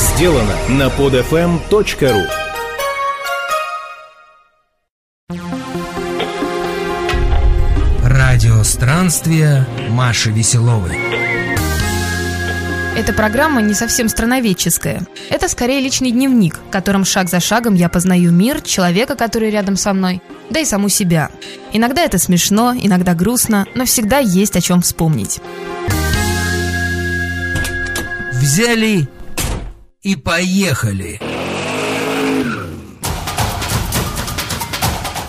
Сделано на podfm.ru. Радиостранствие Маши Веселовой. Эта программа не совсем страноведческая. Это скорее личный дневник, в котором шаг за шагом я познаю мир, человека, который рядом со мной, да и саму себя. Иногда это смешно, иногда грустно, но всегда есть о чем вспомнить. Взяли и поехали!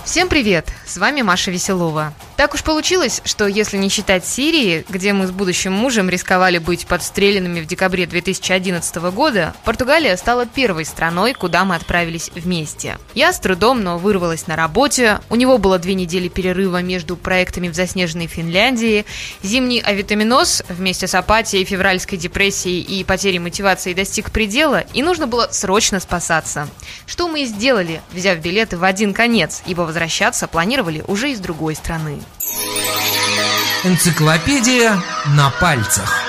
Всем привет! С вами Маша Веселова. Так уж получилось, что если не считать Сирии, где мы с будущим мужем рисковали быть подстреленными в декабре 2011 года, Португалия стала первой страной, куда мы отправились вместе. Я с трудом, но вырвалась на работе, у него было 2 недели перерыва между проектами в заснеженной Финляндии, зимний авитаминоз вместе с апатией, февральской депрессией и потерей мотивации достиг предела, и нужно было срочно спасаться. Что мы и сделали, взяв билеты в один конец, ибо возвращаться планировали уже из другой страны. Энциклопедия на пальцах.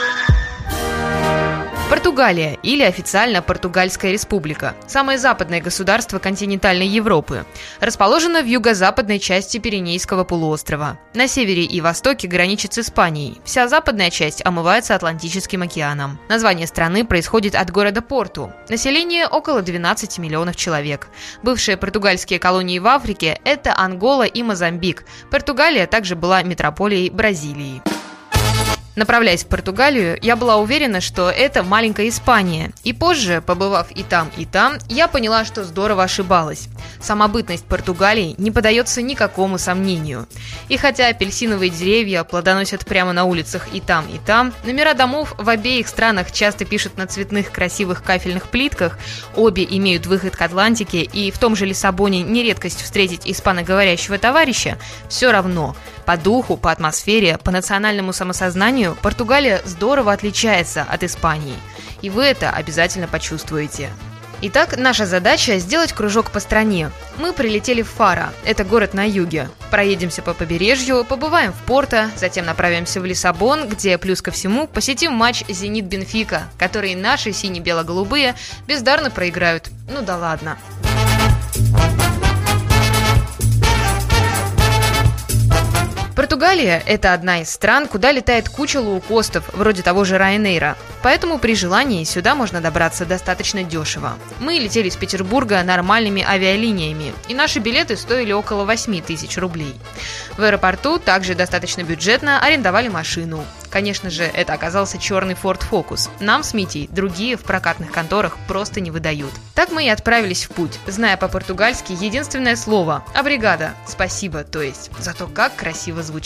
Португалия, или официально Португальская республика, самое западное государство континентальной Европы, расположено в юго-западной части Пиренейского полуострова. На севере и востоке граничит с Испанией. Вся западная часть омывается Атлантическим океаном. Название страны происходит от города Порту. Население около 12 миллионов человек. Бывшие португальские колонии в Африке – это Ангола и Мозамбик. Португалия также была метрополией Бразилии. Направляясь в Португалию, я была уверена, что это маленькая Испания. И позже, побывав и там, я поняла, что здорово ошибалась. Самобытность Португалии не поддается никакому сомнению. И хотя апельсиновые деревья плодоносят прямо на улицах и там, номера домов в обеих странах часто пишут на цветных красивых кафельных плитках, обе имеют выход к Атлантике, и в том же Лиссабоне не редкость встретить испаноговорящего товарища, все равно по духу, по атмосфере, по национальному самосознанию Португалия здорово отличается от Испании, и вы это обязательно почувствуете. Итак, наша задача – сделать кружок по стране. Мы прилетели в Фара, это город на юге. Проедемся по побережью, побываем в Порто, затем направимся в Лиссабон, где, плюс ко всему, посетим матч «Зенит-Бенфика», который наши сине-бело-голубые бездарно проиграют. Ну да ладно. Португалия – это одна из стран, куда летает куча лоукостов, вроде того же Ryanair, поэтому при желании сюда можно добраться достаточно дешево. Мы летели из Петербурга нормальными авиалиниями, и наши билеты стоили около 8 тысяч рублей. В аэропорту также достаточно бюджетно арендовали машину. Конечно же, это оказался черный Ford Focus. Нам с Митей другие в прокатных конторах просто не выдают. Так мы и отправились в путь, зная по-португальски единственное слово – «Обригада». Спасибо, то есть. Зато как красиво звучит.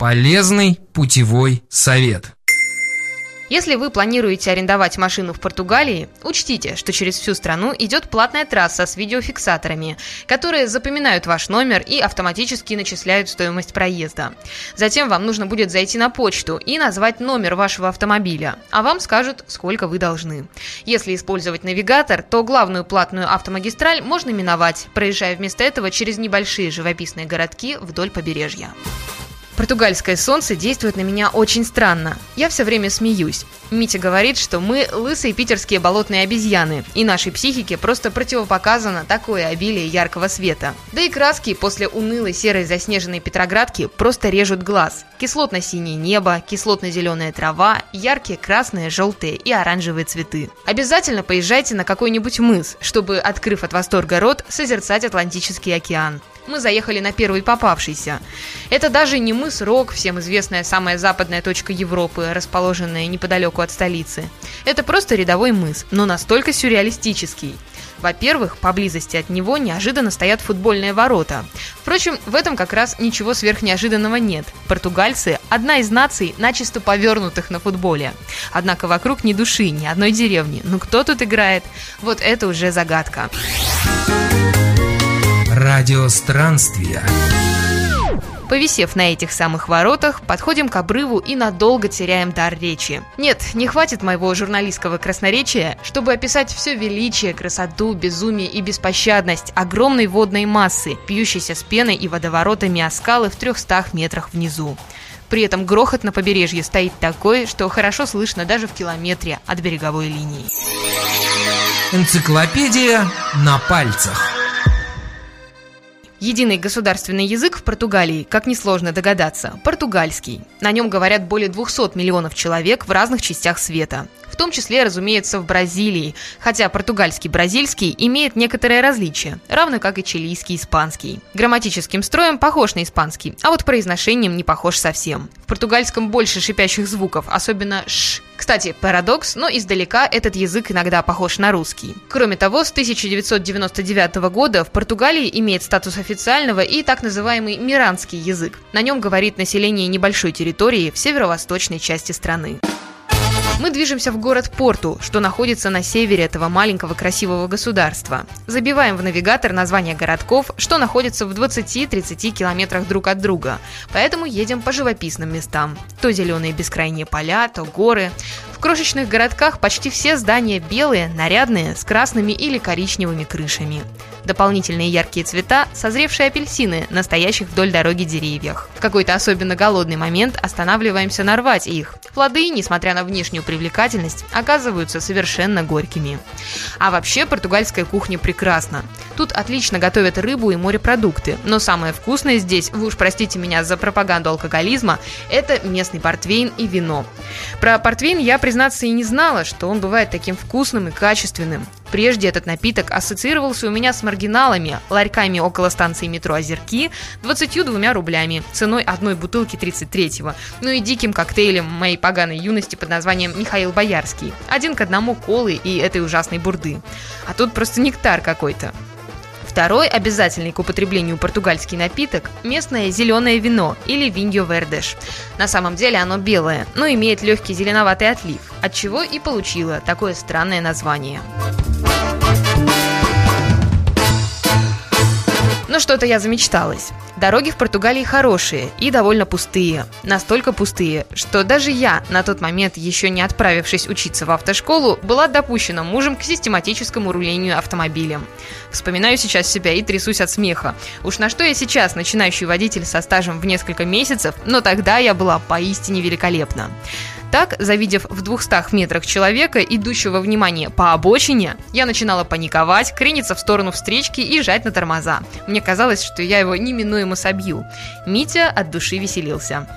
Полезный путевой совет. Если вы планируете арендовать машину в Португалии, учтите, что через всю страну идет платная трасса с видеофиксаторами, которые запоминают ваш номер и автоматически начисляют стоимость проезда. Затем вам нужно будет зайти на почту и назвать номер вашего автомобиля, а вам скажут, сколько вы должны. Если использовать навигатор, то главную платную автомагистраль можно миновать, проезжая вместо этого через небольшие живописные городки вдоль побережья. Португальское солнце действует на меня очень странно. Я все время смеюсь. Митя говорит, что мы лысые питерские болотные обезьяны, и нашей психике просто противопоказано такое обилие яркого света. Да и краски после унылой серой заснеженной Петроградки просто режут глаз. Кислотно-синее небо, кислотно-зеленая трава, яркие красные, желтые и оранжевые цветы. Обязательно поезжайте на какой-нибудь мыс, чтобы, открыв от восторга рот, созерцать Атлантический океан. Мы заехали на первый попавшийся. Это даже не мыс Рок, всем известная самая западная точка Европы, расположенная неподалеку от столицы. Это просто рядовой мыс, но настолько сюрреалистический. Во-первых, поблизости от него неожиданно стоят футбольные ворота. Впрочем, в этом как раз ничего сверхнеожиданного нет. Португальцы – одна из наций, начисто повернутых на футболе. Однако вокруг ни души, ни одной деревни. Ну кто тут играет? Вот это уже загадка. Радиостранствия. Повисев на этих самых воротах, подходим к обрыву и надолго теряем дар речи. Нет, не хватит моего журналистского красноречия, чтобы описать все величие, красоту, безумие и беспощадность огромной водной массы, пьющейся с пеной и водоворотами о скалы в 300 метрах внизу. При этом грохот на побережье стоит такой, что хорошо слышно даже в километре от береговой линии. Энциклопедия на пальцах. Единый государственный язык в Португалии, как несложно догадаться, португальский. На нем говорят более 200 миллионов человек в разных частях света. В том числе, разумеется, в Бразилии, хотя португальский-бразильский имеет некоторые различия, равно как и чилийский-испанский. Грамматическим строем похож на испанский, а вот произношением не похож совсем. В португальском больше шипящих звуков, особенно «ш». Кстати, парадокс, но издалека этот язык иногда похож на русский. Кроме того, с 1999 года в Португалии имеет статус официального и так называемый миранский язык. На нем говорит население небольшой территории в северо-восточной части страны. Мы движемся в город Порту, что находится на севере этого маленького красивого государства. Забиваем в навигатор названия городков, что находятся в 20-30 километрах друг от друга. Поэтому едем по живописным местам. То зеленые бескрайние поля, то горы. В крошечных городках почти все здания белые, нарядные, с красными или коричневыми крышами. Дополнительные яркие цвета – созревшие апельсины, настоящих вдоль дороги деревьях. В какой-то особенно голодный момент останавливаемся нарвать их. Плоды, несмотря на внешнюю привлекательность, оказываются совершенно горькими. А вообще португальская кухня прекрасна. Тут отлично готовят рыбу и морепродукты. Но самое вкусное здесь, вы уж простите меня за пропаганду алкоголизма, это местный портвейн и вино. Про портвейн я, признаться, и не знала, что он бывает таким вкусным и качественным. Прежде этот напиток ассоциировался у меня с маргиналами, ларьками около станции метро «Озерки», 22 рублями, ценой одной бутылки 33-го, ну и диким коктейлем моей поганой юности под названием «Михаил Боярский». Один к одному колы и этой ужасной бурды. А тут просто нектар какой-то. Второй обязательный к употреблению португальский напиток – местное зеленое вино или виньо вердеш. На самом деле оно белое, но имеет легкий зеленоватый отлив, отчего и получило такое странное название. Но что-то я замечталась. Дороги в Португалии хорошие и довольно пустые. Настолько пустые, что даже я, на тот момент еще не отправившись учиться в автошколу, была допущена мужем к систематическому рулению автомобилем. Вспоминаю сейчас себя и трясусь от смеха. Уж на что я сейчас начинающий водитель со стажем в несколько месяцев, но тогда я была поистине великолепна. Так, завидев в 200 метрах человека, идущего, внимание, по обочине, я начинала паниковать, крениться в сторону встречки и жать на тормоза. Мне казалось, что я его неминуемо собью. Митя от души веселился.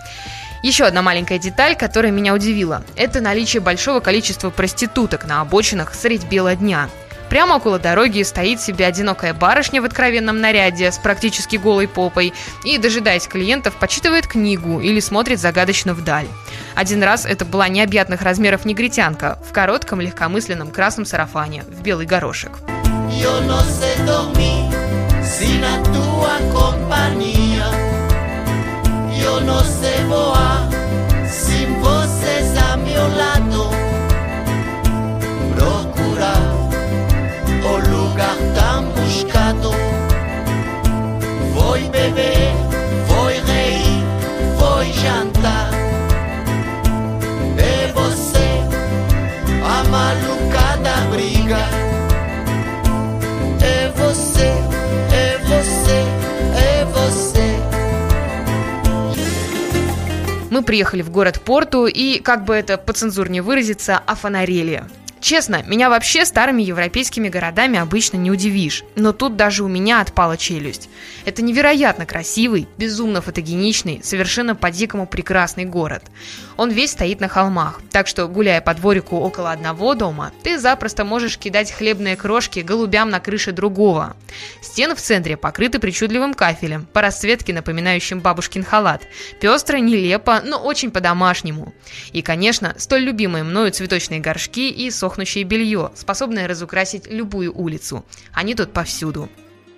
Еще одна маленькая деталь, которая меня удивила. Это наличие большого количества проституток на обочинах средь бела дня. Прямо около дороги стоит себе одинокая барышня в откровенном наряде с практически голой попой и, дожидаясь клиентов, почитывает книгу или смотрит загадочно вдаль. Один раз это была необъятных размеров негритянка в коротком легкомысленном красном сарафане в белый горошек. Мы приехали в город Порту и, как бы это поцензурнее выразиться, офонарели. Честно, меня вообще старыми европейскими городами обычно не удивишь, но тут даже у меня отпала челюсть. Это невероятно красивый, безумно фотогеничный, совершенно по-дикому прекрасный город. Он весь стоит на холмах, так что, гуляя по дворику около одного дома, ты запросто можешь кидать хлебные крошки голубям на крыше другого. Стены в центре покрыты причудливым кафелем, по расцветке напоминающим бабушкин халат. Пестро, нелепо, но очень по-домашнему. И, конечно, столь любимые мною цветочные горшки и сохнущее белье, способное разукрасить любую улицу. Они тут повсюду.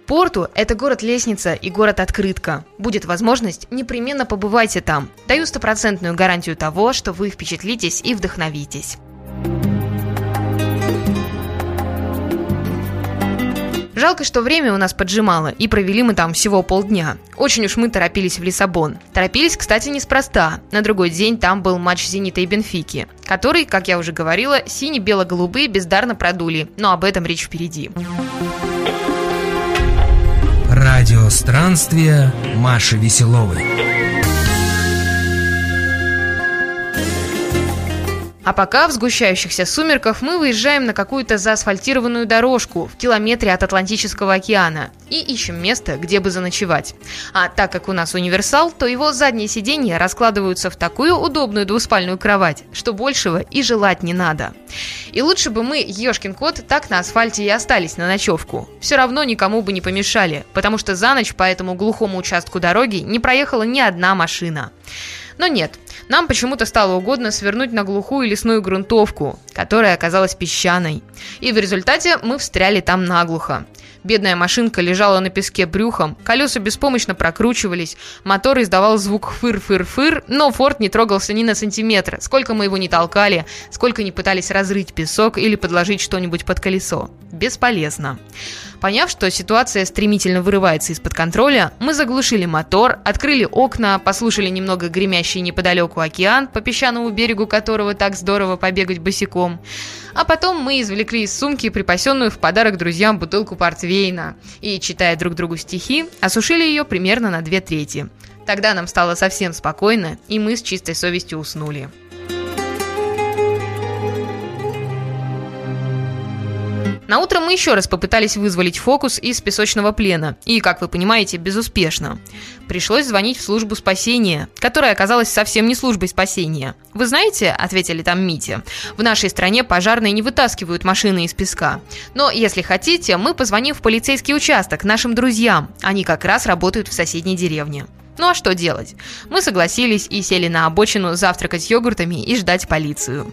Порту – это город-лестница и город-открытка. Будет возможность, непременно побывайте там. Даю стопроцентную гарантию того, что вы впечатлитесь и вдохновитесь. Жалко, что время у нас поджимало, и провели мы там всего полдня. Очень уж мы торопились в Лиссабон. Торопились, кстати, неспроста. На другой день там был матч «Зенита» и «Бенфики», который, как я уже говорила, сине-бело-голубые бездарно продули. Но об этом речь впереди. Радиостранствие Маши Веселовой. А пока в сгущающихся сумерках мы выезжаем на какую-то заасфальтированную дорожку в километре от Атлантического океана и ищем место, где бы заночевать. А так как у нас универсал, то его задние сиденья раскладываются в такую удобную двуспальную кровать, что большего и желать не надо. И лучше бы мы, ешкин кот, так на асфальте и остались на ночевку. Все равно никому бы не помешали, потому что за ночь по этому глухому участку дороги не проехала ни одна машина. Но нет, нам почему-то стало угодно свернуть на глухую лесную грунтовку, которая оказалась песчаной. И в результате мы встряли там наглухо. Бедная машинка лежала на песке брюхом, колеса беспомощно прокручивались, мотор издавал звук «фыр-фыр-фыр», но «Форд» не трогался ни на сантиметр, сколько мы его ни толкали, сколько ни пытались разрыть песок или подложить что-нибудь под колесо. Бесполезно. Поняв, что ситуация стремительно вырывается из-под контроля, мы заглушили мотор, открыли окна, послушали немного гремящий неподалеку океан, по песчаному берегу которого так здорово побегать босиком. А потом мы извлекли из сумки припасенную в подарок друзьям бутылку портвейна и, читая друг другу стихи, осушили ее примерно на 2/3. Тогда нам стало совсем спокойно, и мы с чистой совестью уснули. Наутро мы еще раз попытались вызволить фокус из песочного плена, и, как вы понимаете, безуспешно. Пришлось звонить в службу спасения, которая оказалась совсем не службой спасения. «Вы знаете, — ответили там Мите, — в нашей стране пожарные не вытаскивают машины из песка. Но, если хотите, мы позвоним в полицейский участок нашим друзьям, они как раз работают в соседней деревне». Ну а что делать? Мы согласились и сели на обочину завтракать йогуртами и ждать полицию.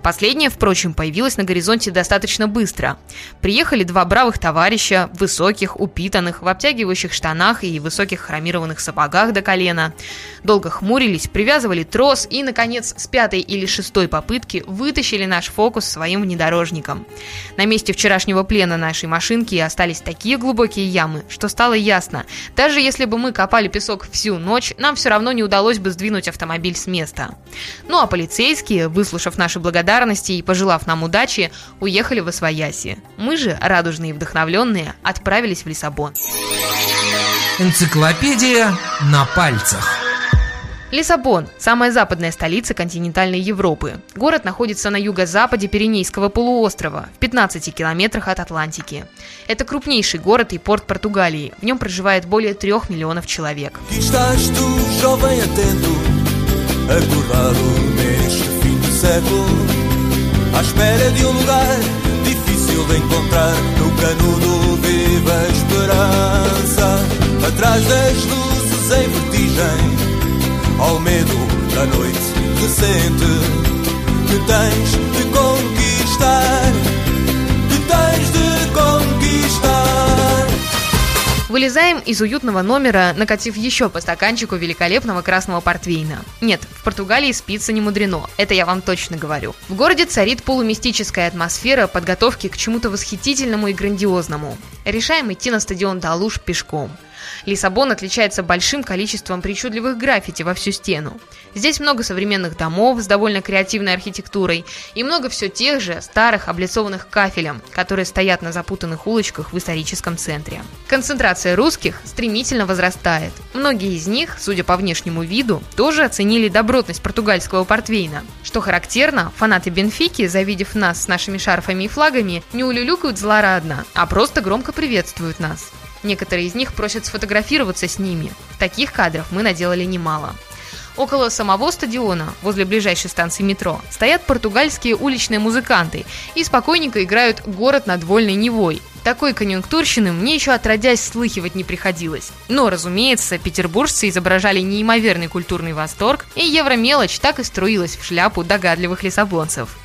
Последняя, впрочем, появилась на горизонте достаточно быстро. Приехали два бравых товарища, высоких, упитанных, в обтягивающих штанах и высоких хромированных сапогах до колена. Долго хмурились, привязывали трос и, наконец, с 5-й или 6-й попытки вытащили наш фокус своим внедорожником. На месте вчерашнего плена нашей машинки остались такие глубокие ямы, что стало ясно. Даже если бы мы копали песок всю ночь, нам все равно не удалось бы сдвинуть автомобиль с места. Ну а полицейские, выслушав наши благодарности, и пожелав нам удачи, уехали во свояси. Мы же, радужные и вдохновленные, отправились в Лиссабон. Энциклопедия на пальцах. Лиссабон – самая западная столица континентальной Европы. Город находится на юго-западе Пиренейского полуострова, в 15 километрах от Атлантики. Это крупнейший город и порт Португалии. В нем проживает более 3 миллионов человек. À espera de lugar difícil de encontrar, no canudo viva a esperança. Atrás das luzes em vertigem, ao medo da noite recente, que tens de conquistar, que tens de conquistar. Вылезаем из уютного номера, накатив еще по стаканчику великолепного красного портвейна. Нет, в Португалии спится не мудрено, это я вам точно говорю. В городе царит полумистическая атмосфера подготовки к чему-то восхитительному и грандиозному. Решаем идти на стадион да Луж пешком. Лиссабон отличается большим количеством причудливых граффити во всю стену. Здесь много современных домов с довольно креативной архитектурой и много все тех же старых, облицованных кафелем, которые стоят на запутанных улочках в историческом центре. Концентрация русских стремительно возрастает. Многие из них, судя по внешнему виду, тоже оценили добротность португальского портвейна. Что характерно, фанаты Бенфики, завидев нас с нашими шарфами и флагами, не улюлюкают злорадно, а просто громко приветствуют нас. Некоторые из них просят сфотографироваться с ними. Таких кадров мы наделали немало. Около самого стадиона, возле ближайшей станции метро, стоят португальские уличные музыканты и спокойненько играют «Город над вольной Невой». Такой конъюнктурщины мне еще отродясь слыхивать не приходилось. Но, разумеется, петербуржцы изображали неимоверный культурный восторг, и евромелочь так и струилась в шляпу догадливых лиссабонцев.